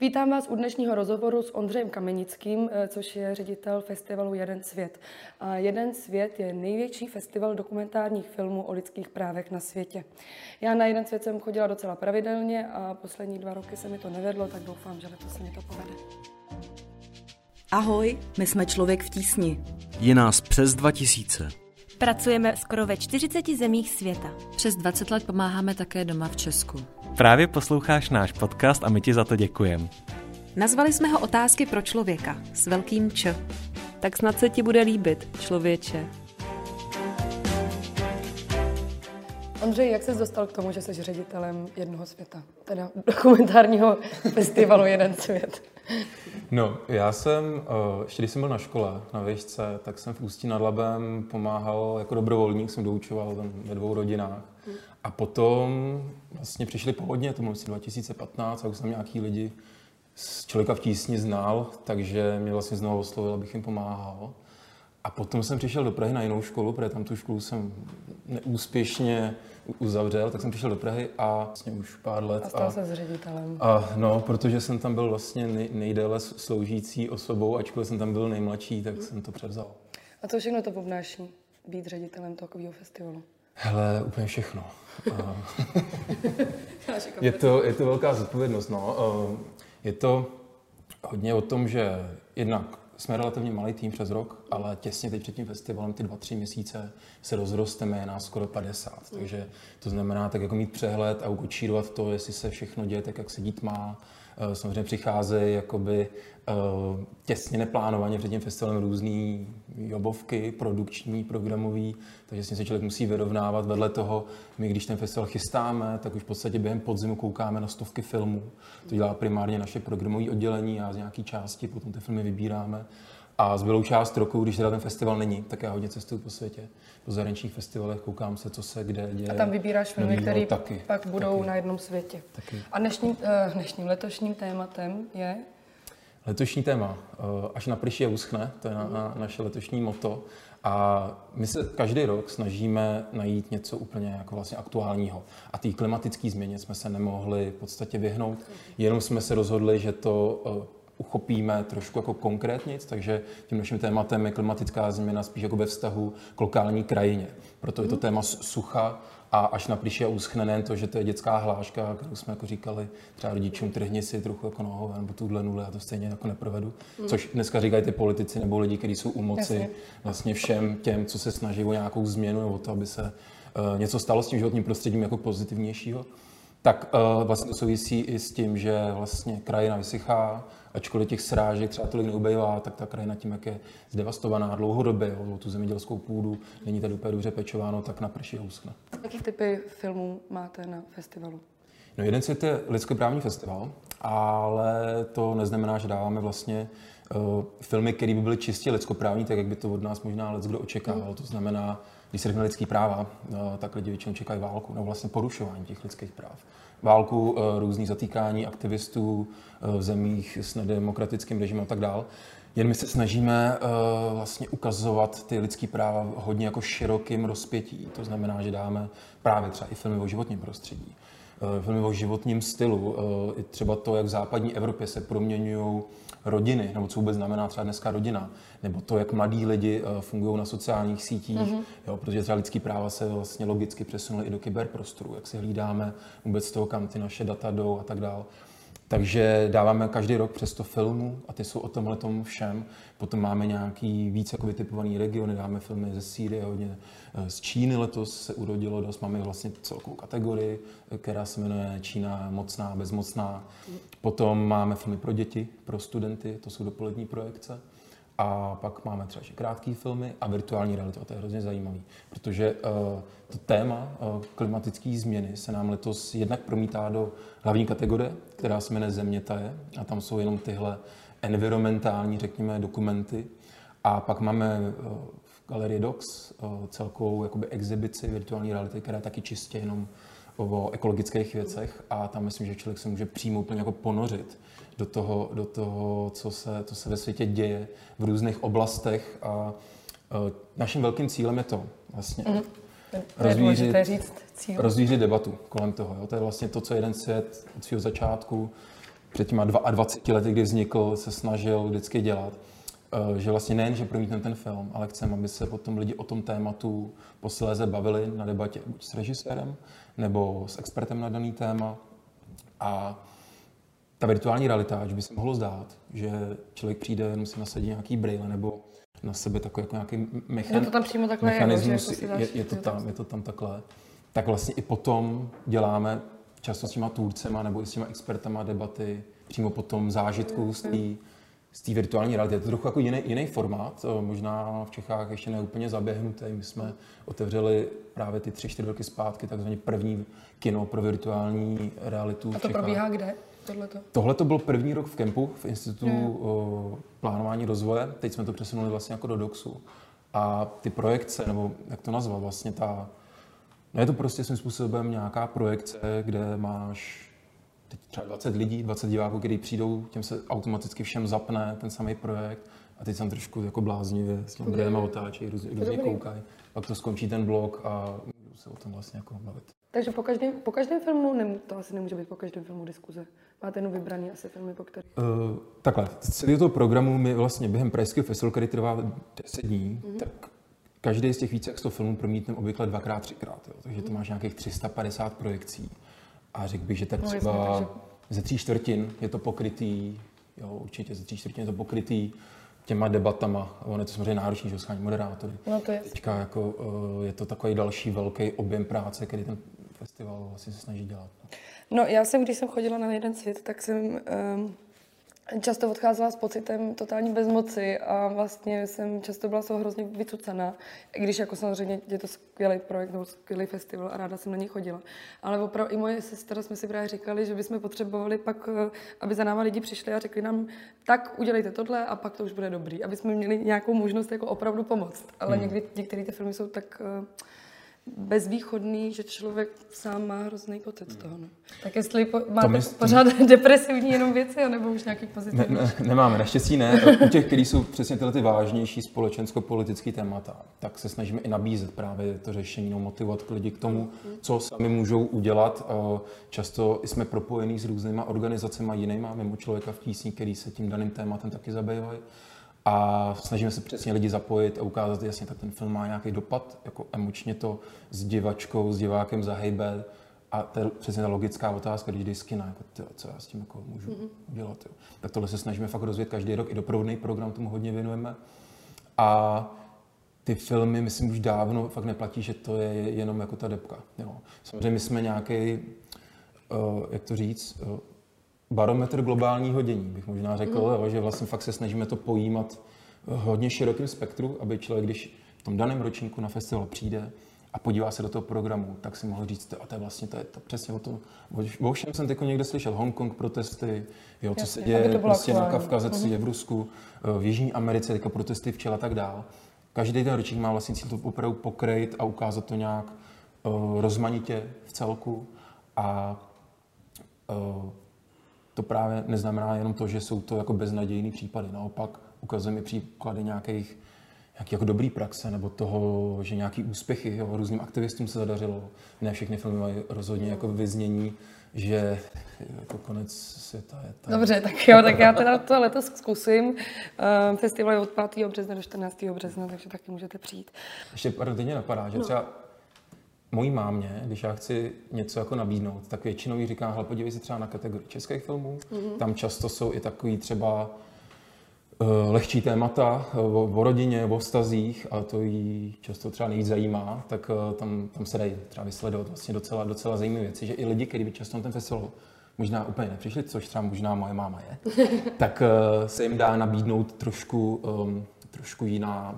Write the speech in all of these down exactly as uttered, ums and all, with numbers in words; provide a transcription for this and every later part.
Vítám vás u dnešního rozhovoru s Ondřejem Kamenickým, což je ředitel festivalu Jeden svět. A Jeden svět je největší festival dokumentárních filmů o lidských právech na světě. Já na Jeden svět jsem chodila docela pravidelně a poslední dva roky se mi to nevedlo, tak doufám, že letos se mi to povede. Ahoj, my jsme Člověk v tísni. Je nás přes dva tisíce. Pracujeme skoro ve čtyřiceti zemích světa. Přes dvacet let pomáháme také doma v Česku. Právě posloucháš náš podcast a my ti za to děkujeme. Nazvali jsme ho Otázky pro člověka s velkým Č. Tak snad se ti bude líbit, člověče. Ondřej, jak ses dostal k tomu, že jsi ředitelem jednoho světa? Teda dokumentárního festivalu Jeden svět. No, já jsem, ještě když jsem byl na škole, na výšce, tak jsem v Ústí nad Labem pomáhal jako dobrovolník, jsem doučoval tam ve dvou rodinách. A potom vlastně přišli povodně, to bylo asi dva tisíce patnáct, a už jsem nějaký lidi z Člověka v tísni znal, takže mě vlastně znovu oslovil, abych jim pomáhal. A potom jsem přišel do Prahy na jinou školu, protože tam tu školu jsem neúspěšně uzavřel, tak jsem přišel do Prahy a vlastně už pár let. A stal se s ředitelem. A no, protože jsem tam byl vlastně nej, nejdéle sloužící osobou, ačkoliv jsem tam byl nejmladší, tak jsem to převzal. A co všechno to obnáší být ředitelem takového festivalu? Hele, úplně všechno. je, to, je to velká zodpovědnost, no. Je to hodně o tom, že jednak jsme relativně malý tým přes rok, ale těsně teď před tím festivalem, ty dva, tři měsíce, se rozrosteme, je nás skoro padesát. Takže to znamená tak jako mít přehled a ukočírovat to, jestli se všechno děje tak, jak se dít má. Samozřejmě přicházejí jakoby těsně neplánovaně před tím festivalem různé jobovky, produkční, programový, takže s tím se člověk musí vyrovnávat. Vedle toho, my když ten festival chystáme, tak už v podstatě během podzimu koukáme na stovky filmů. To dělá primárně naše programové oddělení a z nějaké části potom ty filmy vybíráme. A zbylou část roku, když teda ten festival není, tak já hodně cestuju po světě. Po zahraničních festivalech koukám se, co se kde děje. A tam vybíráš filmy, které pak budou taky na jednom světě. Taky. A dnešní, dnešním letošním tématem je? Letošní téma. Až naprší a uschne, to je na, na naše letošní motto. A my se každý rok snažíme najít něco úplně jako vlastně aktuálního. A té klimatické změně jsme se nemohli v podstatě vyhnout. Jenom jsme se rozhodli, že to uchopíme trošku jako konkrétně, takže tím naším tématem je klimatická změna spíš jako ve vztahu k lokální krajině. Proto je to téma sucha a až naprší a uschne, nejen to, že to je dětská hláška, kterou jsme jako říkali třeba rodičům, trhni si trochu jako nohou, nebo tuhle nule, já to stejně jako neprovedu. Což dneska říkají ty politici nebo lidi, kteří jsou u moci, jasně, vlastně všem těm, co se snaží o nějakou změnu nebo to, aby se uh, něco stalo s tím životním prostředím jako pozitivnějšího. Tak uh, vlastně to souvisí i s tím, že vlastně krajina vysychá, ačkoliv těch srážek třeba tolik neubejvá, tak ta krajina tím, jak je zdevastovaná dlouhodobě, o tu zemědělskou půdu, není tady úplně dobře pečováno, tak naprší a uschne. Jaký typy filmů máte na festivalu? No, Jeden svět je lidskoprávní festival, ale to neznamená, že dáváme vlastně uh, filmy, které by byly čistě lidskoprávní, tak jak by to od nás možná leckdo očekával. Mm. To znamená, když se řekne lidský práva, tak lidi většinou čekají válku, nebo vlastně porušování těch lidských práv. Válku, různý zatýkání aktivistů v zemích s nedemokratickým režimem a tak dál. Jen my se snažíme vlastně ukazovat ty lidský práva hodně jako širokým rozpětí. To znamená, že dáme právě třeba i filmy o životním prostředí, filmy o životním stylu, i třeba to, jak v západní Evropě se proměňují rodiny, nebo co vůbec znamená třeba dneska rodina, nebo to, jak mladí lidi fungují na sociálních sítích, mm-hmm. jo, protože třeba lidský práva se vlastně logicky přesunuly i do kyberprostoru, jak si hlídáme vůbec toho, kam ty naše data jdou a tak dál. Takže dáváme každý rok přes sto filmů a ty jsou o tomhletom všem. Potom máme nějaký víc jako vytipovaný regiony, dáme filmy ze Sýrie, hodně z Číny letos se urodilo dost. Máme vlastně celkovou kategorii, která se jmenuje Čína mocná, bezmocná. Potom máme filmy pro děti, pro studenty, to jsou dopolední projekce. A pak máme třeba krátké filmy a virtuální realitu. A to je hrozně zajímavé, protože uh, to téma uh, klimatické změny se nám letos jednak promítá do hlavní kategorie, která se jmenuje Země taje. A tam jsou jenom tyhle environmentální, řekněme, dokumenty. A pak máme uh, v galerii D O X uh, celkovou jakoby exibici virtuální reality, která je taky čistě jenom o ekologických věcech. A tam myslím, že člověk se může přímo úplně jako ponořit do toho, do toho co, se, co se ve světě děje v různých oblastech. A, a naším velkým cílem je to vlastně mm. rozvířit, to je rozvířit debatu kolem toho. Jo? To je vlastně to, co Jeden svět od svého začátku před těma dvaceti lety, kdy vznikl, se snažil vždycky dělat. Že vlastně nejen, že promítneme ten film, ale chceme, aby se potom lidi o tom tématu posléze bavili na debatě buď s režisérem, nebo s expertem na daný téma. A ta virtuální realita, že by se mohlo zdát, že člověk přijde, jenom si nasadí nějaký brýle, nebo na sebe takový jako nějaký mechan... to tam přímo takhle mechanismus, je, jako je, je to tam, je to tam takhle. Tak vlastně i potom děláme často s těma tvůrcema nebo i s těma expertama debaty, přímo potom zážitku z té z té virtuální reality. Je to trochu jako jiný, jiný formát, možná v Čechách ještě neúplně zaběhnutý. My jsme otevřeli právě ty tři, čtyři roky zpátky takzvaně první kino pro virtuální realitu v Čechách. A to probíhá kde? Tohleto? Tohle to byl první rok v Kempu, v Institutu hmm. plánování rozvoje. Teď jsme to přesunuli vlastně jako do DOXu. A ty projekce, nebo jak to nazvat, vlastně ta... No je to prostě svým způsobem nějaká projekce, kde máš teď třeba dvacet lidí, dvacet diváků, kteří přijdou, těm se automaticky všem zapne ten samý projekt a teď tam trošku jako bláznivě s těm brýlema otáčejí, různě, různě koukají, pak to skončí ten blok a můžu se o tom vlastně jako bavit. Takže po každém, po každém filmu, nem, to asi nemůže být po každém filmu diskuze, máte jenom vybraný asi filmy, po kterých? Uh, takhle, z celého toho programu my vlastně během pražského festivalu, který trvá deset dní, mm-hmm. tak každý z těch více jak sto filmů promítneme obvykle dvakrát, třikrát, jo, takže mm-hmm. to máš nějakých tři sta padesát projekcí. A řekl bych, že tak třeba no, jasně, takže... ze tří čtvrtin je to pokrytý, jo, určitě ze tří čtvrtin je to pokrytý těma debatama. Ono je to samozřejmě náročný, že schání moderátory. No to je. Teďka jako, je to takový další velký objem práce, který ten festival vlastně se snaží dělat. No já jsem, když jsem chodila na Jeden svět, tak jsem um, často odcházela s pocitem totální bezmoci a vlastně jsem často byla so hrozně vycucaná, i když jako samozřejmě je to skvělý projekt, no, skvělý festival a ráda jsem na něj chodila. Ale opravdu i moje sestra jsme si právě říkali, že bychom potřebovali pak, aby za náma lidi přišli a řekli nám, tak udělejte tohle a pak to už bude dobrý, aby jsme měli nějakou možnost jako opravdu pomoct. Ale hmm. někdy, některé ty filmy jsou tak... bezvýchodný, že člověk sám má hrozný pocit toho. No. Tak jestli po, máte mys- pořád depresivní jenom věci, nebo už nějaký pozitivní? Ne, ne, nemáme, naštěstí ne. U těch, kteří jsou přesně tyhle ty vážnější společensko-politické témata, tak se snažíme i nabízet právě to řešení, no, motivovat lidi k tomu, co sami můžou udělat. Často jsme propojení s různýma organizacemi jinýma, mimo Člověka v tísni, který se tím daným tématem taky zabývají. A snažíme se přesně lidi zapojit a ukázat, jasně, tak ten film má nějaký dopad, jako emočně to s divačkou, s divákem zahejbe. A to je přesně ta logická otázka, když jde z kina, jako, tyjo, co já s tím jako můžu mm-hmm. udělat. Jo. Tak tohle se snažíme fakt rozvíjet každý rok, i doprovodný program tomu hodně věnujeme. A ty filmy, myslím, už dávno fakt neplatí, že to je jenom jako ta debka. Jo. Samozřejmě my jsme nějaký, uh, jak to říct, uh, barometr globálního dění, bych možná řekl, mm. jo, že vlastně fakt se snažíme to pojímat hodně širokým spektru, aby člověk, když v tom daném ročníku na festival přijde a podívá se do toho programu, tak si mohl říct, a to je vlastně to je to přesně o tom, o všem jsem teď někde slyšel, Hongkong protesty, jo, co jasně, se děje vlastně na Kavkaze, co je v Rusku, v Jižní Americe, teďka protesty včel a tak dál. Každý ten ročník má vlastně cíl to opravdu pokrejt a ukázat to nějak uh, rozmanitě v celku a uh, to právě neznamená jenom to, že jsou to jako beznadějný případy. Naopak ukazujeme příklady nějakých, nějaký jako dobrý praxe nebo toho, že nějaký úspěchy, jo, různým aktivistům se zadařilo. Ne všechny filmy mají rozhodně jako vyznění, že jako konec světa je tady. Dobře, tak jo, tak já teda to letos zkusím. Festival je od pátého března do čtrnáctého března, takže taky můžete přijít. Ještě mě napadá, že no. třeba mojí mámě, když já chci něco jako nabídnout, tak většinou jí říkám, hele, podívej se třeba na kategorii českých filmů, mm-hmm. tam často jsou i takový třeba uh, lehčí témata o, o rodině, o vztazích a to jí často třeba nejvíc zajímá, tak uh, tam, tam se dají třeba vysledovat vlastně docela, docela zajímavé věci, že i lidi, kteří by často na ten festival možná úplně nepřišli, což třeba možná moje máma je, tak uh, se jim dá nabídnout trošku, um, trošku jiná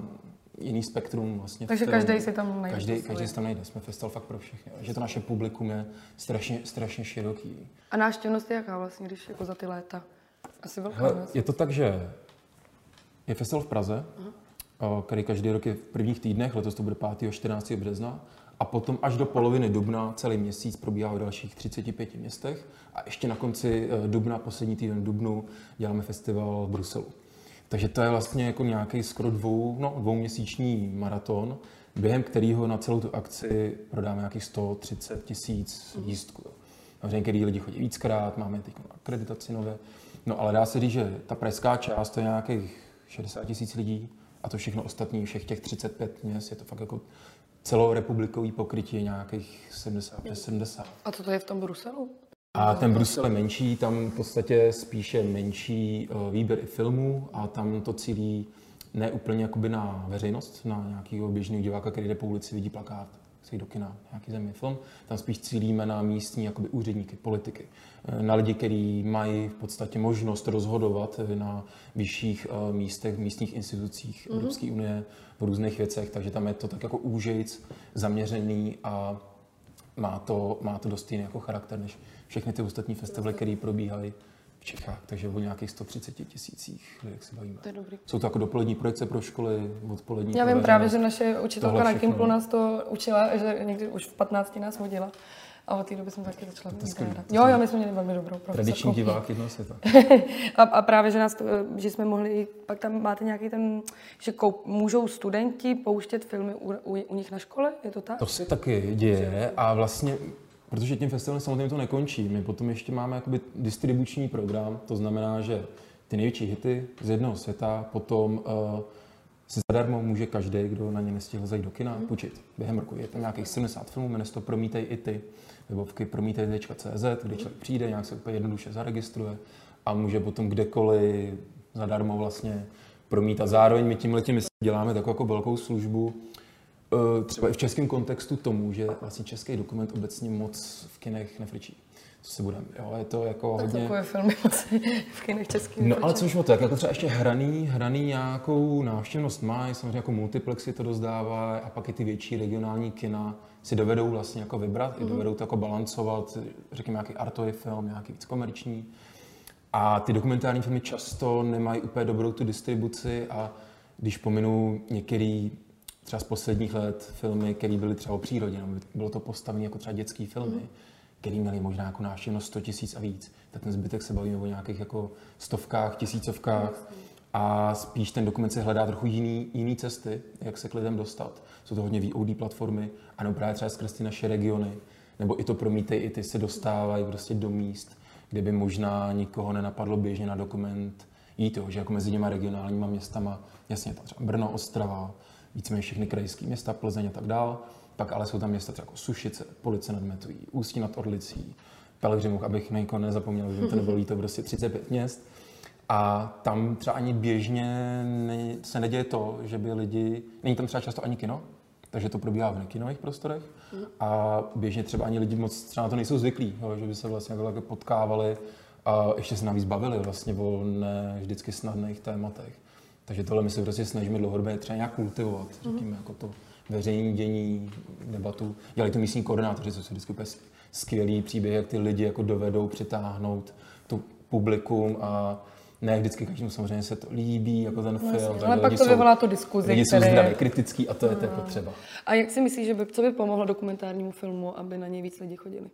jiný spektrum vlastně. Takže každý si tam najde. Každý, každý si tam najde. Jsme festival fakt pro všechny. Že to naše publikum je strašně, strašně široký. A návštěvnost je jaká vlastně, když jako za ty léta? Asi velká. Hele, je to tak, že je festival v Praze, uh-huh. který každý rok je v prvních týdnech, letos to bude pátého a čtrnáctého března, a potom až do poloviny dubna celý měsíc probíhá v dalších třiceti pěti městech a ještě na konci dubna, poslední týden dubnu, děláme festival v Bruselu. Takže to je vlastně jako nějaký skoro dvou, no, dvouměsíční maraton, během kterého na celou tu akci prodáme nějakých sto třicet tisíc lístků. Některý lidi chodí víckrát, máme teď akreditaci nové. No ale dá se říct, že ta pražská část to je nějakých šedesát tisíc lidí a to všechno ostatní, všech těch třicet pět měst, je to fakt jako celorepublikový pokrytí nějakých sedmdesát přes sedmdesát. A co to je v tom Bruselu? A ten Brusel je menší, tam v podstatě spíše menší výběr i filmů a tam to cílí ne úplně jakoby na veřejnost, na nějakého běžného diváka, který jde po ulici, vidí plakát, chce jít do kina, nějaký zajímavý film. Tam spíš cílíme na místní jakoby úředníky, politiky, na lidi, kteří mají v podstatě možnost rozhodovat na vyšších místech, místních institucích mm-hmm. Evropské unie v různých věcech, takže tam je to tak jako úžejc, zaměřený a má to, má to dost jiný jako charakter než všechny ty ostatní festivaly, které probíhají v Čechách, takže o nějakých sto třicet tisících lidí se bavíme. To je dobrý. Jsou to jako dopolední projekce pro školy, odpolední. Já vím právě, že naše učitelka na Kimplu nás to učila, že někdy už v patnácti nás hodila. A od té doby jsem taky začala vydat. Jo, jo, my jsme měli velmi dobrou profesorku. Tradiční divák jednoho světa. a, a právě, že, nás, že jsme mohli, pak tam máte nějaký ten, že koup, můžou studenti pouštět filmy u, u, u nich na škole, je to tak? To se taky děje a vlastně, protože tím festivalem samozřejmě to nekončí, my potom ještě máme jakoby distribuční program, to znamená, že ty největší hity z jednoho světa potom uh, se zadarmo může každý, kdo na ně nestihl zajít do kina, půjčit během roku. Je tam nějakých sedmdesát filmů, jmenuje se to Promítej i ty, webovky promítej tečka cé zet, kde člověk přijde, nějak se úplně jednoduše zaregistruje a může potom kdekoliv zadarmo vlastně promítat. Zároveň my tímhletím děláme takovou jako velkou službu, třeba i v českém kontextu tomu, že vlastně český dokument obecně moc v kinech nefričí. Co si budeme, jo, je to jako tak hodně... Takové filmy v kinech českých. No ale což o tak, jako třeba ještě hraný, hraný nějakou návštěvnost má, samozřejmě jako multiplexy to dozdává a pak i ty větší regionální kina si dovedou vlastně jako vybrat, mm-hmm. i dovedou to jako balancovat, řekněme nějaký artový film, nějaký víc komerční. A ty dokumentární filmy často nemají úplně dobrou tu distribuci a když pominu některý třeba z posledních let filmy, které byly třeba o přírodě, nebo bylo to postavené jako třeba dětský filmy, mm-hmm. který měli možná jako návštěvnost sto tisíc a víc, tak ten zbytek se bavíme o nějakých jako stovkách, tisícovkách a spíš ten dokument se hledá trochu jiný, jiný cesty, jak se k lidem dostat. Jsou to hodně V O D platformy, ano právě třeba skrz ty naše regiony, nebo i to Promítej, i ty se dostávají prostě do míst, kde by možná nikoho nenapadlo běžně na dokument jít, jo, že jako mezi těma regionálníma městama, jasně tam třeba Brno, Ostrava, víceméně všechny krajské města, Plzeň a tak dál. Pak ale jsou tam města jako Sušice, Police nad Metují, Ústí nad Orlicí, Pelhřimov, abych nejko nezapomněl, že to nebylo líto, prostě třicet pět měst. A tam třeba ani běžně ne, se neděje to, že by lidi, není tam třeba často ani kino, takže to probíhá v nekinových prostorech a běžně třeba ani lidi moc třeba na to nejsou zvyklí, jo, že by se vlastně jako potkávali a ještě se navíc bavili vlastně o ne vždycky snadných tématech. Takže tohle my se prostě snažíme dlouhodobě třeba nějak kultivovat, řekněme, jako to veřejný dění, debatu. Dělají to místní koordinátoři, což jsou vždycky úplně skvělý příběh, jak ty lidi jako dovedou přitáhnout tu publikum a ne vždycky každému samozřejmě se to líbí, jako ten film. Vlastně, ale pak to vyvolá tu diskuzi, které... Lidi jsou zdravě kritický a to je to potřeba. A jak si myslíš, že by, co by pomohlo dokumentárnímu filmu, aby na něj víc lidí chodili?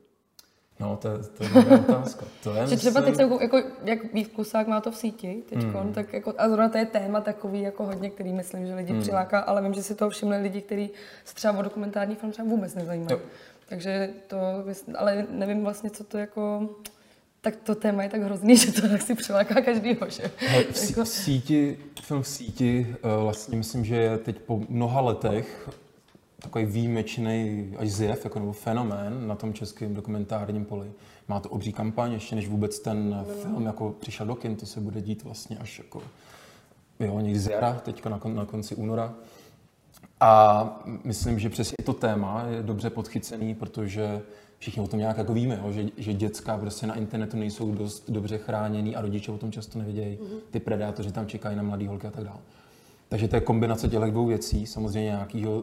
No, to, to je dobrá otázka. To je, myslím... Třeba teď, jako, jak Vít Klusák má to v síti teďkon, mm. tak jako, a zrovna to je téma takový jako hodně, který myslím, že lidi mm. přiláká, ale vím, že si toho všimli lidi, kteří se třeba o dokumentární film třeba vůbec nezajímají. Takže to, ale nevím vlastně, co to jako... Tak to téma je tak hrozný, že to tak si přiláká každýho, že? V síti, film v síti, vlastně myslím, že je teď po mnoha letech takový výjimečný až zjev, jako nebo fenomén na tom českém dokumentárním poli. Má to obří kampaň, ještě než vůbec ten no. film jako přišel do kin, to se bude dít vlastně až jako, jo, někdy z jara, teďka na, kon, na konci února. A myslím, že přesně to téma je dobře podchycený, protože všichni o tom nějak jako víme, jo, že, že děcka prostě na internetu nejsou dost dobře chráněný a rodiče o tom často nevědějí, mm-hmm. ty predátoři tam čekají na mladý holky a tak dále. Takže to je kombinace těch dvou věcí, samozřejmě nějakýho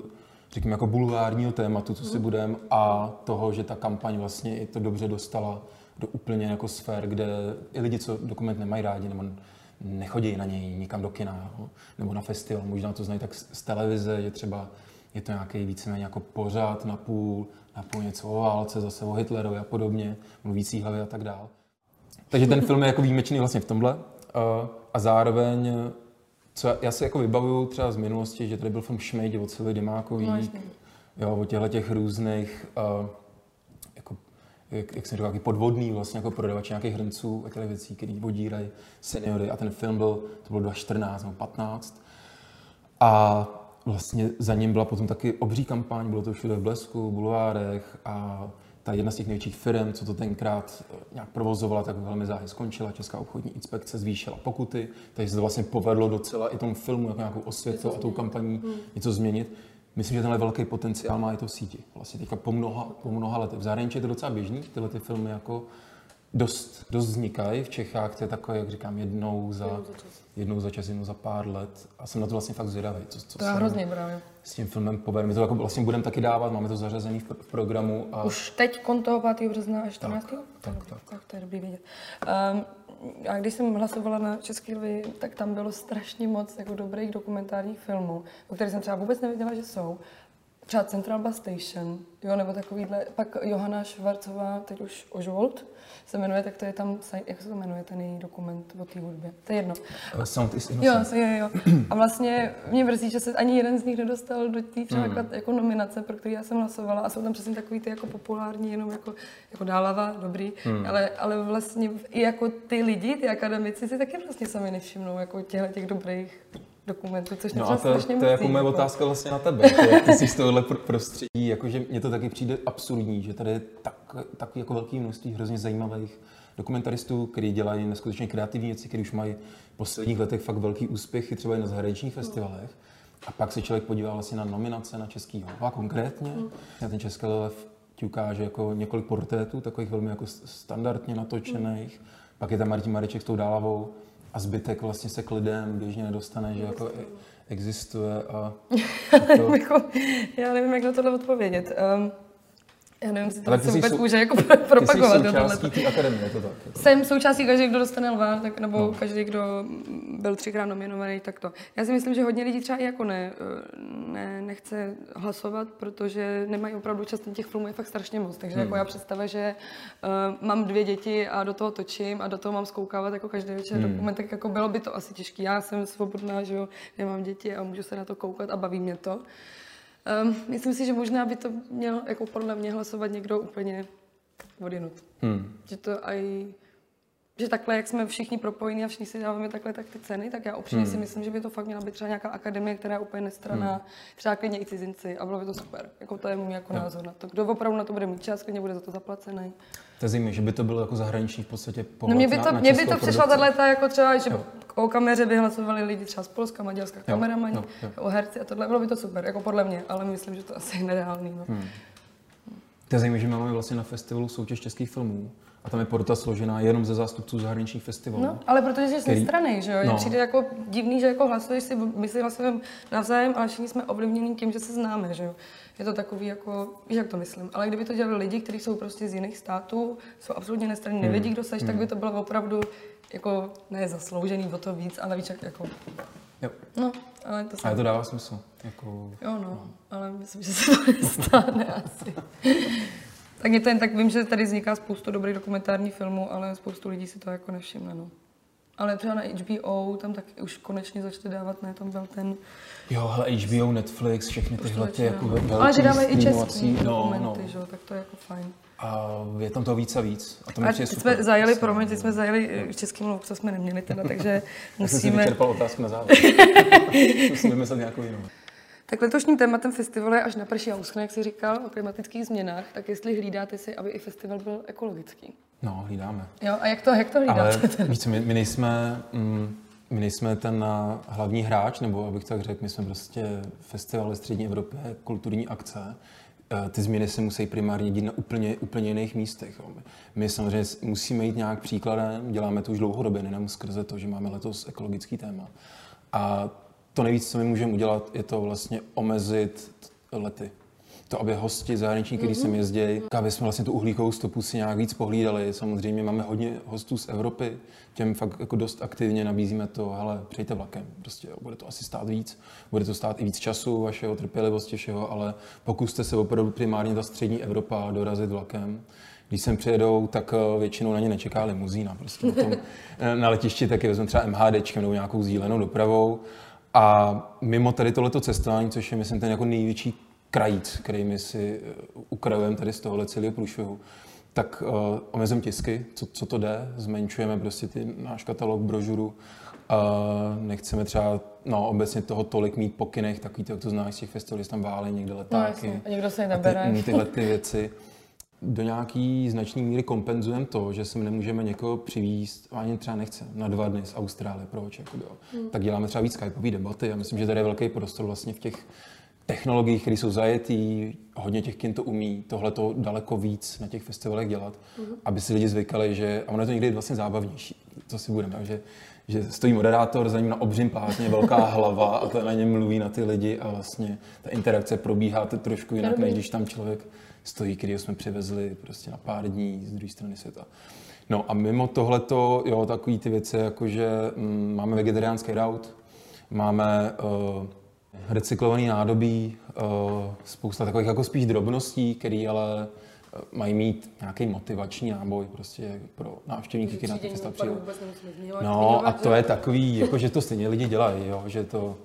řekněme jako bulvárního tématu, co si budeme, a toho, že ta kampaň vlastně i to dobře dostala do úplně jako sfér, kde i lidi, co dokument nemají rádi, nebo nechodí na něj nikam do kina, jo? Nebo na festival, možná to znají tak z televize, že třeba je to nějaký víceméně jako pořád na půl, na půl něco o válce, zase o Hitlerovi a podobně, mluvící hlavy a tak dál. Takže ten film je jako výjimečný vlastně v tomhle a zároveň co já, já si jako vybavuju třeba z minulosti, že tady byl film Šmejdi od Silvy Demákové, no, jo, o těchto těch různých uh, jako, jak, jak jsem říkal, podvodný vlastně jako prodavač nějakých hrnců a těchto věcí, který odírají seniory. A ten film byl, to bylo dva tisíce čtrnáct nebo patnáct. A vlastně za ním byla potom taky obří kampaň, bylo to všude v Blesku, Bulvárech a ta jedna z těch největších firm, co to tenkrát nějak provozovala, tak velmi záhy skončila. Česká obchodní inspekce zvýšila pokuty, takže se to vlastně povedlo docela i tomu filmu, jako nějakou osvětu a tou kampaní hmm. něco změnit. Myslím, že tenhle velký potenciál má i to v síti. Vlastně teďka po mnoha, po mnoha letech. V zahraničí je to docela běžný, tyhle ty filmy jako dost, dost vznikají. V Čechách to je takové, jak říkám, jednou za, jednou za čas, jednou za pár let. A jsem na to vlastně fakt zvědavý, co, co to je hrozně právě s tím filmem povedeme. My to jako vlastně budeme taky dávat, máme to zařazené v, v programu. A... Už teď konto pátého března a čtrnáctého? Tak, tak, tak. Tak to je dobrý vidět. Um, a když jsem hlasovala na Český lvi, tak tam bylo strašně moc jako dobrých dokumentárních filmů, o kterých jsem třeba vůbec nevěděla, že jsou. Třeba Central station, jo, nebo takovýhle, pak Johana Švarcová, teď už Ožvold se jmenuje, tak to je tam, jak se to jmenuje, ten její dokument o té hudbě, to je jedno. Uh, sound is innocent. Jo, jo, jo. A vlastně mě mrzí, že se ani jeden z nich nedostal do té třeba mm. jako nominace, pro který já jsem hlasovala, a jsou tam přesně takový ty jako populární, jenom jako, jako Dálava, dobrý, mm. ale, ale vlastně i jako ty lidi, ty akademici si taky vlastně sami nevšimnou jako těchto těch dobrých dokumentu, což no a to, to je musí, jako moje jako. Otázka vlastně na tebe, jak ty jsi z tohohle prostředí, jakože mně to taky přijde absurdní, že tady je tak, takový jako velký množství hrozně zajímavých dokumentaristů, kteří dělají neskutečně kreativní věci, kteří už mají v posledních letech fakt velký úspěchy, třeba i na zahraničních festivalech. A pak se člověk podívá vlastně na nominace na Český lev, konkrétně na ten Český lev ti ukáže jako několik portrétů, takových velmi jako standardně natočených. Pak je tam Martin Mareček s tou Dálavou. A zbytek vlastně se k lidem běžně nedostane, že jako existuje a... a to... Já nevím, jak na tohle odpovědět. Um, já nevím, jestli to se vůbec sou... může jako propagovat. Ty jsi součástí té akademie, to tak? Jako. Jsem součástí, každý, kdo dostane lva, tak, nebo no. každý, kdo byl třikrát nominovaný, tak to. Já si myslím, že hodně lidí třeba i jako ne, ne, nechce hlasovat, protože nemají opravdu čas, těch filmů je fakt strašně moc. Takže hmm. jako já představa, že uh, mám dvě děti a do toho točím a do toho mám zkoukávat jako každý večer hmm. dokument, tak jako bylo by to asi těžké. Já jsem svobodná, že jo, nemám děti a můžu se na to koukat a baví mě to. Um, myslím si, že možná by to měl jako podle mě hlasovat někdo úplně odinut. Hmm. Že to aj, že takhle, jak jsme všichni propojení a všichni si dáváme takhle tak ty ceny, tak já upřímně hmm. si myslím, že by to fakt měla být třeba nějaká akademie, která je úplně nestranná, hmm. třeba klidně i cizinci a bylo by to super. Jako to je můj jako yeah. názor na to. Kdo opravdu na to bude mít čas, klidně bude za to zaplacený. To je zajímavé, že by to bylo jako zahraniční v podstatě pohled no, mě by to, na, na mě by to přišla tato jako třeba, že jo. O kameře vyhlasovali lidi třeba z Polska, Maďarska, kameramani, jo, jo, jo. o herci a tohle. Bylo by to super, jako podle mě, ale myslím, že to asi je nereálný. No. Hmm. To je zajímavé, že máme vlastně na festivalu soutěž českých filmů a tam je porota složená jenom ze zástupců zahraničních festivalů. No, ale protože jsi který... nestranej, že jo? No. Přijde jako divný, že jako hlasuješ si, my si hlasujeme navzájem, ale všichni jsme ovlivněni tím, že se známe, že jo? Je to takový jako, víš, jak to myslím, ale kdyby to dělali lidi, kteří jsou prostě z jiných států, jsou absolutně nestranní, hmm. nevědí, kdo seš, hmm. tak by to bylo opravdu jako ne zasloužený o to víc, ale víš, jak jako... Jo. No, ale to, ale to dává smysl. Jako... Jo, no, no, ale myslím, že se to nestane asi. Tak je to jen tak, vím, že tady vzniká spoustu dobrých dokumentárních filmů, ale spoustu lidí si to jako nevšimne, no. Ale třeba na H B O tam tak už konečně začali dávat, ne, tam byl ten... Jo, hele, H B O, Netflix, všechny tyhle tě jako velký. Ale že dáme i český dokumenty, no, no. Jo, tak to je jako fajn. A je tam toho víc a víc. A, to a jsme super. Zajeli, promiň, jsme zajeli, českým mluvce jsme neměli teda, takže musíme... Já jsem si vyčerpal otázku na závěr. Musíme myslet nějakou jinou. Tak letošním tématem festivalu je Až naprší a uschne, jak jsi říkal, o klimatických změnách, tak jestli hlídáte si, aby i festival byl ekologický? No, hlídáme. Jo, a jak to, jak to hlídáte? Ale víc, my, my, nejsme, mm, my nejsme ten hlavní hráč, nebo abych tak řekl, my jsme prostě festival ve Střední Evropě, kulturní akce. Ty změny se musí primárně dít na úplně, úplně jiných místech. Jo. My samozřejmě musíme jít nějak příkladem, děláme to už dlouhodobě, nejenom skrze to, že máme letos ekologický téma. A to nejvíc, co my můžeme udělat, je to vlastně omezit lety. To, aby hosti zahraniční, kteří mm-hmm. sem jezdějí, aby jsme vlastně tu uhlíkovou stopu si nějak víc pohlídali. Samozřejmě máme hodně hostů z Evropy, těm fakt jako dost aktivně nabízíme to, hele, přejte vlakem, prostě jo, bude to asi stát víc, bude to stát i víc času, vašeho trpělivosti, všeho, ale pokuste se opravdu primárně ta střední Evropa dorazit vlakem. Když sem přijedou, tak většinou na ně nečeká limuzína, prostě potom na letišti taky vezmeme třeba MHDčkem nebo nějakou sdílenou dopravou. A mimo tady tohleto cestování, což je, myslím, ten jako největší krajíc, který my si ukrajujeme tady z tohohle celého průšvihu, tak uh, omezujeme tisky, co, co to jde, zmenšujeme prostě ty, náš katalog brožuru. Uh, nechceme třeba, no obecně toho tolik mít pokynech, takový to, jak to znáš z těch festivalů, tam válí někde letáky. No, jasný, někdo se nebere. Ty, tyhle ty věci. Do nějaký značné míry kompenzujeme to, že si nemůžeme někoho přivízt, ani třeba nechce, na dva dny z Austrálie, proč, jako jo. Hmm. Tak děláme třeba víc skypeové debaty a myslím, že tady je velký prostor vlastně v těch technologiích, které jsou zajetý, hodně těch kin to umí, tohle to daleko víc na těch festivalech dělat, hmm. aby si lidi zvykali, že, a ono je to někdy vlastně zábavnější, co si budeme, že, že stojí moderátor, za ním na obřím plátně velká hlava a ten na něm mluví na ty lidi a vlastně ta interakce probíhá trošku jinak, než když tam člověk stojí, který jsme přivezli prostě na pár dní z druhé strany světa. No a mimo tohleto, jo, takový ty věci, jakože mm, máme vegetariánský raut, máme uh, recyklovaný nádobí, uh, spousta takových jako spíš drobností, které ale uh, mají mít nějaký motivační náboj prostě pro návštěvníky, kteří na to festival přijdou. No a to je takový, jako, že to stejně lidi dělají, jo, že to...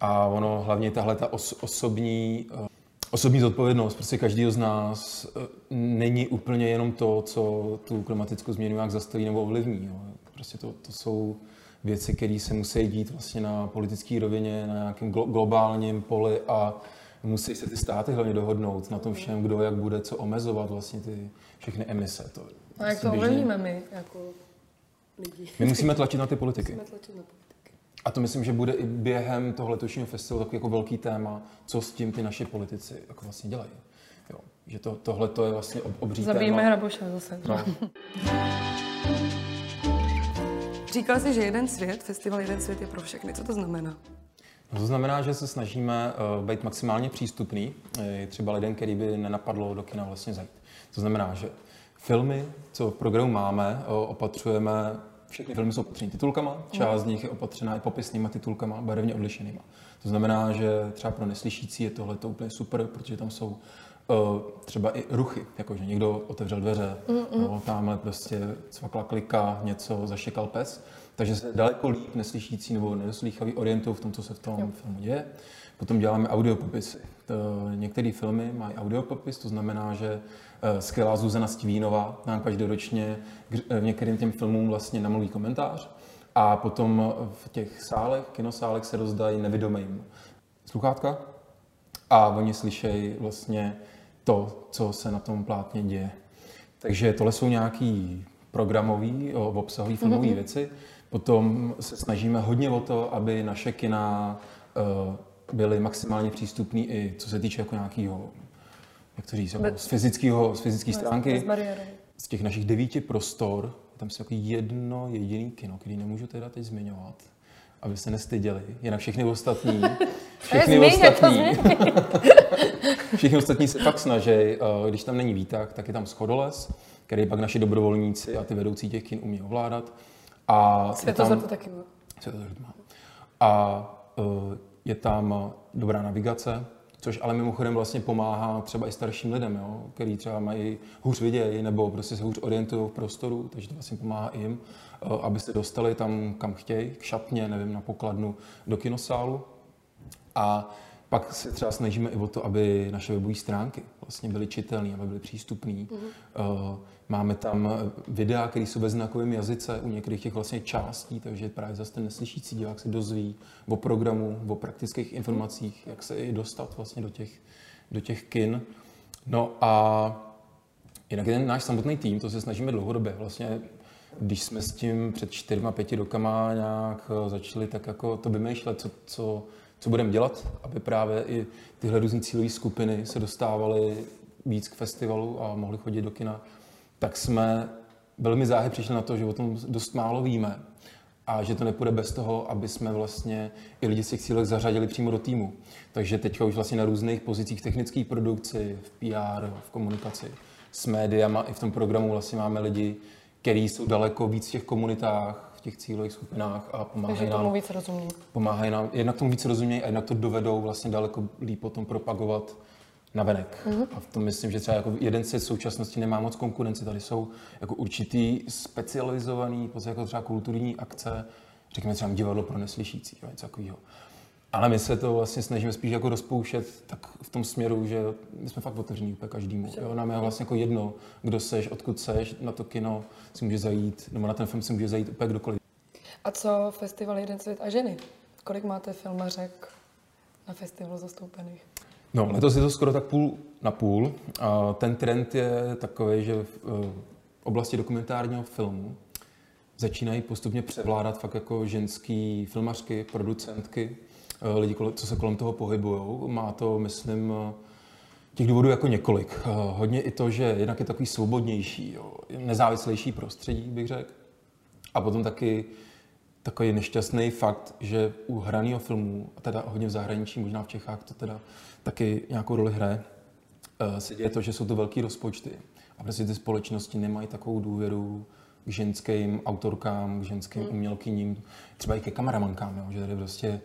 A ono hlavně tahle ta os- osobní... Uh, Osobní zodpovědnost prostě každýho z nás není úplně jenom to, co tu klimatickou změnu jak zastaví nebo ovlivní. Jo. Prostě to, to jsou věci, které se musí dít vlastně na politické rovině, na nějakém glo- globálním poli a musí se ty státy hlavně dohodnout na tom všem, kdo jak bude co omezovat vlastně ty všechny emise. To a jak to ovlivníme my jako lidi? My musíme tlačit na ty politiky. Musíme tlačit na politiky. A to myslím, že bude i během toho letošního festivalu takový jako velký téma, co s tím ty naši politici jako vlastně dělají. Jo, že to, tohle to je vlastně ob, obří téma. Zabijeme Hraboša zase. No. Říkal jsi, že jeden svět, festival Jeden svět je pro všechny. Co to znamená? No to znamená, že se snažíme uh, být maximálně přístupný, třeba lidem, který by nenapadlo do kina vlastně zajít. To znamená, že filmy, co v programu máme, uh, opatřujeme. Všechny filmy jsou opatřeny titulkama, část z nich je opatřená i popisnýma titulkama, barevně odlišenýma. To znamená, že třeba pro neslyšící je tohle úplně super, protože tam jsou uh, třeba i ruchy, jakože někdo otevřel dveře, no, tamhle prostě cvakla klika, něco zašikal pes, takže se daleko líp neslyšící nebo nedoslýchavý orientují v tom, co se v tom jo. filmu děje. Potom děláme audiopopisy. Některé filmy mají audiopopis, to znamená, že skvělá Zuzana Stivínová nám každoročně v některým těm filmům vlastně namluví komentář a potom v těch sálech, kinosálech se rozdají nevidomým sluchátka a oni slyšejí vlastně to, co se na tom plátně děje. Takže tohle jsou nějaký programový, obsahový filmové věci. Potom se snažíme hodně o to, aby naše kina byly maximálně přístupné i co se týče jako nějakého, jak to říct, z fyzického, z fyzické stránky. Z těch našich devíti prostor, tam se jako jedno jediný kino, který nemůžu teda teď zmiňovat, aby se nestyděli, jinak všechny ostatní, všechny ostatní, všechny ostatní se fakt snaží, když tam není výtah, tak je tam schodoles, který pak naši dobrovolníci a ty vedoucí těch kin umí ovládat. A Světozor to taky má. Světozor to má. A je tam dobrá navigace, což ale mimochodem vlastně pomáhá třeba i starším lidem, jo, který třeba mají hůř vidějí nebo prostě se hůř orientují v prostoru, takže to vlastně pomáhá jim, aby se dostali tam, kam chtějí, k šatně, nevím, na pokladnu, do kinosálu. A pak se třeba snažíme i o to, aby naše webové stránky vlastně byly čitelné, aby byly přístupné. Mm-hmm. Máme tam videa, které jsou ve znakovém jazyce u některých těch vlastně částí, takže právě zase ten neslyšící divák se dozví o programu, o praktických informacích, jak se i dostat vlastně do těch, do těch kin. No a jinak ten náš samotný tým, to se snažíme dlouhodobě vlastně. Když jsme s tím před čtyřma, pěti rokama nějak začali tak jako to vymýšlet, co, co co budeme dělat, aby právě i tyhle různý cílové skupiny se dostávaly víc k festivalu a mohli chodit do kina, tak jsme velmi záhy přišli na to, že o tom dost málo víme a že to nepůjde bez toho, aby jsme vlastně i lidi z těch cílech zařadili přímo do týmu. Takže teďka už vlastně na různých pozicích technické produkci, v P R, v komunikaci s médiama i v tom programu vlastně máme lidi, kteří jsou daleko víc v těch komunitách, v těch cílových skupinách a pomáhají nám, pomáhají nám, jednak tomu víc rozumějí a jednak to dovedou vlastně daleko líp potom propagovat navenek. Mm-hmm. A v tom myslím, že třeba jako jeden svět v současnosti nemá moc konkurenci, tady jsou jako určitý specializovaný, jako třeba kulturní akce, řekněme třeba divadlo pro neslyšící, něco takového. Ale my se to vlastně snažíme spíš jako rozpoušet tak v tom směru, že my jsme fakt otevření úplně každému. Jo? Nám je vlastně jako jedno, kdo seš, odkud seš, na to kino si může zajít, nebo na ten film si může zajít úplně kdokoliv. A co festival Jeden svět a ženy? Kolik máte filmařek na festivalu zastoupených? No, letos je to skoro tak půl na půl. A ten trend je takový, že v oblasti dokumentárního filmu začínají postupně převládat fakt jako ženský filmařky, producentky, lidi, co se kolem toho pohybujou. Má to, myslím, těch důvodů jako několik. Hodně i to, že jednak je takový svobodnější, jo, nezávislejší prostředí, bych řekl. A potom taky takový nešťastný fakt, že u hraného filmu, a teda hodně v zahraničí, možná v Čechách to teda taky nějakou roli hraje, se děje to, že jsou to velký rozpočty. A prostě ty společnosti nemají takovou důvěru k ženským autorkám, k ženským hmm. umělkyním, třeba i ke kameramankám, jo, že tady prostě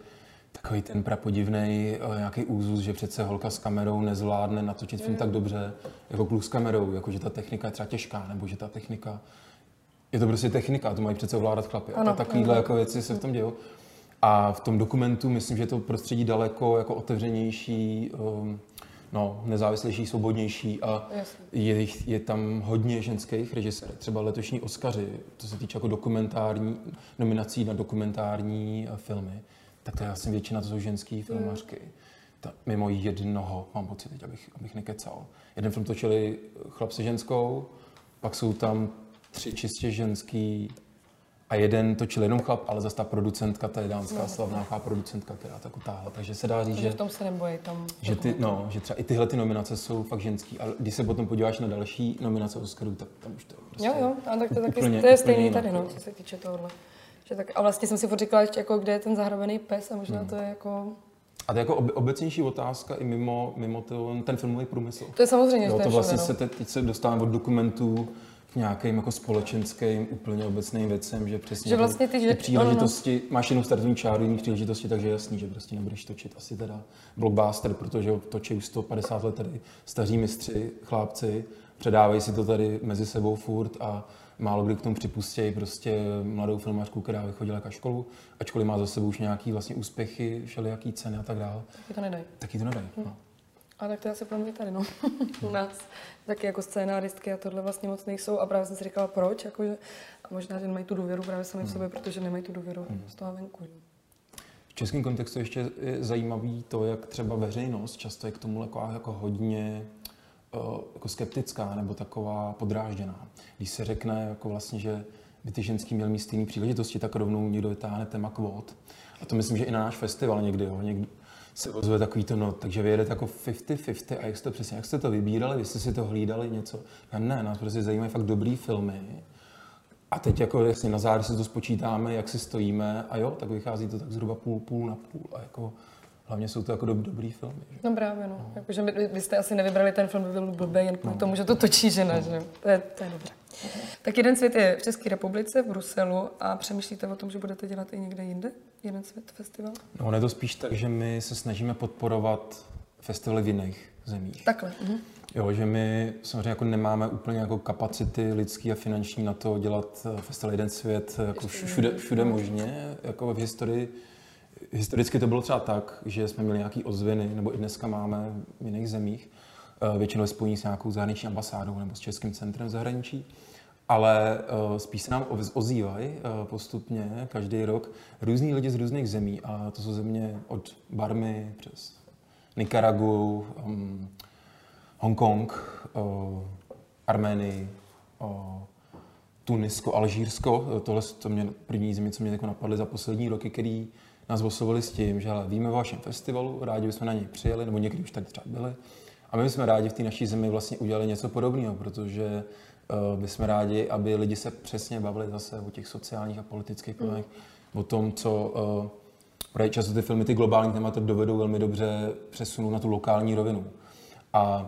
takový ten prapodivnej nějaký úzus, že přece holka s kamerou nezvládne natočit film tak dobře jako kluk s kamerou, jako že ta technika je třeba těžká, nebo že ta technika, je to prostě technika, to mají přece ovládat chlapy. Ano, a takovýhle jako věci se v tom dějou. A v tom dokumentu myslím, že je to prostředí daleko jako otevřenější, um, no, nezávislejší, svobodnější a je, je tam hodně ženských režisérů. Třeba letošní Oscaři, co se týče jako dokumentární, nominací na dokumentární filmy, tak to já jsem většina, to jsou ženský filmařky. Ta, mimo jednoho, mám pocit teď, abych, abych nekecal. Jeden film točili chlap se ženskou, pak jsou tam tři čistě ženský a jeden točil jenom chlap, ale zase ta producentka, ta je dánská no, slavná no. producentka, která tak utáhla. Takže se dá říct, že, v tom se nebojí, tam že, ty, no, že třeba i tyhle ty nominace jsou fakt ženský. A když se potom podíváš na další nominace Oscarů, tak tam už to prostě jo, jo, a tak to, taky, úplně, to je stejný tady, no, co se týče tohohle. Že tak, a vlastně jsem si furt říkala, jako, kde je ten zahrabený pes a možná hmm. to je jako... A to je jako obecnější otázka i mimo, mimo to, ten filmový průmysl. To je samozřejmě, jo, to, to vlastně se teď, teď se dostávám od dokumentů k nějakým jako společenským, úplně obecným věcem, že přesně že vlastně ty, ty příležitosti, no, no. máš jenom startovní čáru, jiný příležitosti, takže jasný, že prostě nebudeš točit asi teda blockbuster, protože točí už sto padesát let tady staří mistři, chlápci, předávají si to tady mezi sebou furt a málo kdy k tomu připustějí prostě mladou filmařku, která vychodila ke školu, ačkoliv má za sebou už nějaký vlastně úspěchy, všelijaký ceny a tak dále. Taky to nedají. Taky to nedají, hmm. no. A tak to já se podle mě tady, no, u nás taky jako scénáristky a tohle vlastně moc nejsou a právě jsem si říkala, proč, jako, že možná, že nemají tu důvěru právě sami v sobě, protože nemají tu důvěru hmm. z toho venku. V českém kontextu ještě je zajímavý to, jak třeba veřejnost často je k tomu jako, jako hodně jako skeptická nebo taková podrážděná. Když se řekne, jako vlastně, že by ty ženský měl mít stejné příležitosti, tak rovnou někdo vytáhne téma kvót. A to myslím, že i na náš festival někdy, jo, někdy se ozve takový to, no, takže vy jedete jako padesát na padesát a jak jste, přesně, jak jste to vybírali, vy jste si to hlídali něco. A ne, nás prostě zajímají fakt dobrý filmy. A teď jako jasně na závěr si to spočítáme, jak si stojíme a jo, tak vychází to tak zhruba půl, půl na půl a jako hlavně jsou to jako dob- dobrý filmy. Že? No právě, no. no. Jakože by, byste asi nevybrali ten film, by byl blbý jen kvůli no. tomu, že to točí žena, no. že? To je, to je dobré. Tak Jeden svět je v České republice, v Bruselu a přemýšlíte o tom, že budete dělat i někde jinde? Jeden svět festival? No, ono je to spíš tak, že my se snažíme podporovat festivaly v jiných zemích. Takhle. Mhm. Jo, že my samozřejmě jako nemáme úplně jako kapacity lidský a finanční na to dělat festival Jeden svět jako všude, všude možně, jako v historii. Historicky to bylo třeba tak, že jsme měli nějaké ozvěny, nebo i dneska máme v jiných zemích, většinou spojení s nějakou zahraniční ambasádou nebo s Českým centrem zahraničí, ale spíš se nám ozývají postupně každý rok různý lidi z různých zemí a to jsou země od Barmy přes Nikaragu, um, Hongkong, um, Arménii, um, Tunisko, Alžírsko. Tohle to mě první země, co mě jako napadly za poslední roky, který nás oslovili s tím, že hele, víme o vašem festivalu, rádi bychom na něj přijeli, nebo někdy už tady třeba byli. A my bychom rádi v té naší zemi vlastně udělali něco podobného, protože uh, bychom rádi, aby lidi se přesně bavili zase o těch sociálních a politických problémech, mm. o tom, co uh, často ty filmy, ty globální témata dovedou velmi dobře přesunout na tu lokální rovinu. A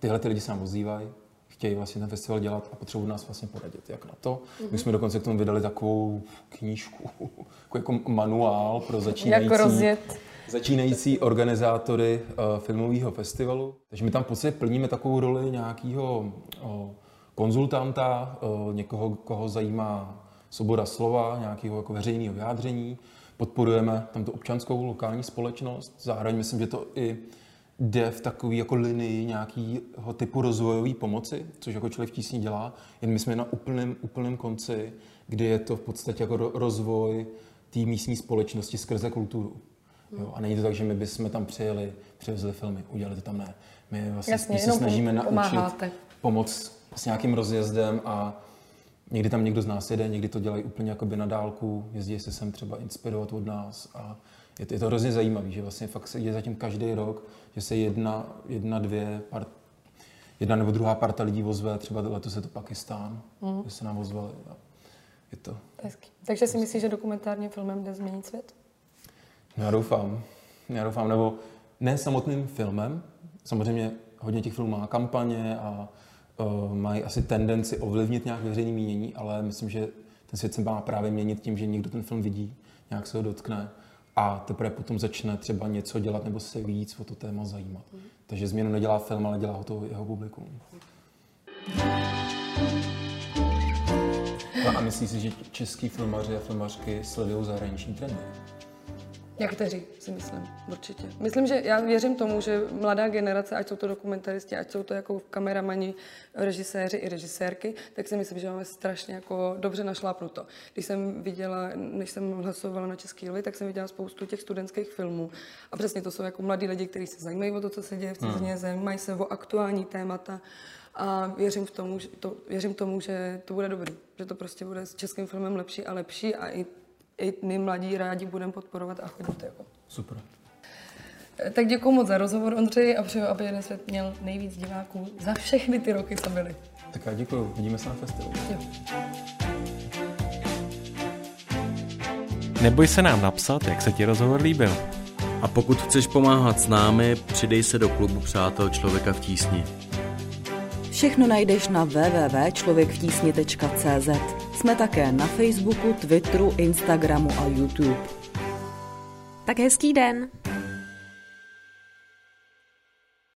tyhle ty lidi se nám ozývají, chtějí vlastně ten festival dělat a potřebují nás vlastně poradit, jak na to. Mm-hmm. My jsme dokonce k tomu vydali takovou knížku, jako manuál pro začínající, začínající organizátory uh, filmového festivalu. Takže my tam v podstatě plníme takovou roli nějakého uh, konzultanta, uh, někoho, koho zajímá svoboda slova, nějakého jako veřejného vyjádření. podporujeme tam tu občanskou lokální společnost. Zároveň myslím, že to i jde v takové jako linii nějakého typu rozvojové pomoci, což jako Člověk v tísni dělá. Jen my jsme na úplném, úplném konci, kdy je to v podstatě jako rozvoj té místní společnosti skrze kulturu. Jo, a není to tak, že my bychom tam přijeli, převzli filmy, udělali to tam, ne. My vlastně Jasně, se snažíme naučit pomáháte. Pomoc s nějakým rozjezdem a někdy tam někdo z nás jede, někdy to dělají úplně jakoby na dálku, jezdí se sem třeba inspirovat od nás a je to, je to hrozně zajímavé, že vlastně fakt se jde zatím každý rok, že se jedna, jedna, dvě, part, jedna nebo druhá parta lidí vozve, třeba letos je to Pakistán, mm. že se nám vozvali. Je to... Hezky. Takže si myslíš, že dokumentárním filmem jde změnit svět? Já doufám, já doufám, nebo ne samotným filmem, samozřejmě hodně těch filmů má kampaně a uh, mají asi tendenci ovlivnit nějak veřejné mínění, ale myslím, že ten svět se má právě měnit tím, že někdo ten film vidí, nějak se ho dotkne a teprve potom začne třeba něco dělat nebo se víc o to téma zajímat. Mm. Takže změnu nedělá film, ale dělá ho to jeho publikum. A myslíš si, že český filmaři a filmařky sledují zahraniční trendy? Někteří si myslím, určitě. Myslím, že já věřím tomu, že mladá generace, ať jsou to dokumentaristi, ať jsou to jako kameramani, režiséři i režisérky, tak si myslím, že máme strašně jako dobře našlápnuto. Když jsem viděla, než jsem hlasovala na Český lev, tak jsem viděla spoustu těch studentských filmů. A přesně to jsou jako mladí lidi, kteří se zajímají o to, co se děje v cizině, hmm. zajímají se o aktuální témata. A věřím, v tomu, že to, věřím tomu, že to bude dobrý, že to prostě bude s českým filmem lepší a lepší a i I my mladí rádi budeme podporovat a chodit jako. Super. Tak děkuji moc za rozhovor, Ondřej, a přeju, aby Jeden svět měl nejvíc diváků za všechny ty roky, co byly. Tak já děkuji, vidíme se na festivalu. Jo. Neboj se nám napsat, jak se ti rozhovor líbil. A pokud chceš pomáhat s námi, přidej se do klubu Přátel Člověka v tísni. Všechno najdeš na w w w tečka člověk v tísni tečka c z. Jsme také na Facebooku, Twitteru, Instagramu a YouTube. Tak hezký den!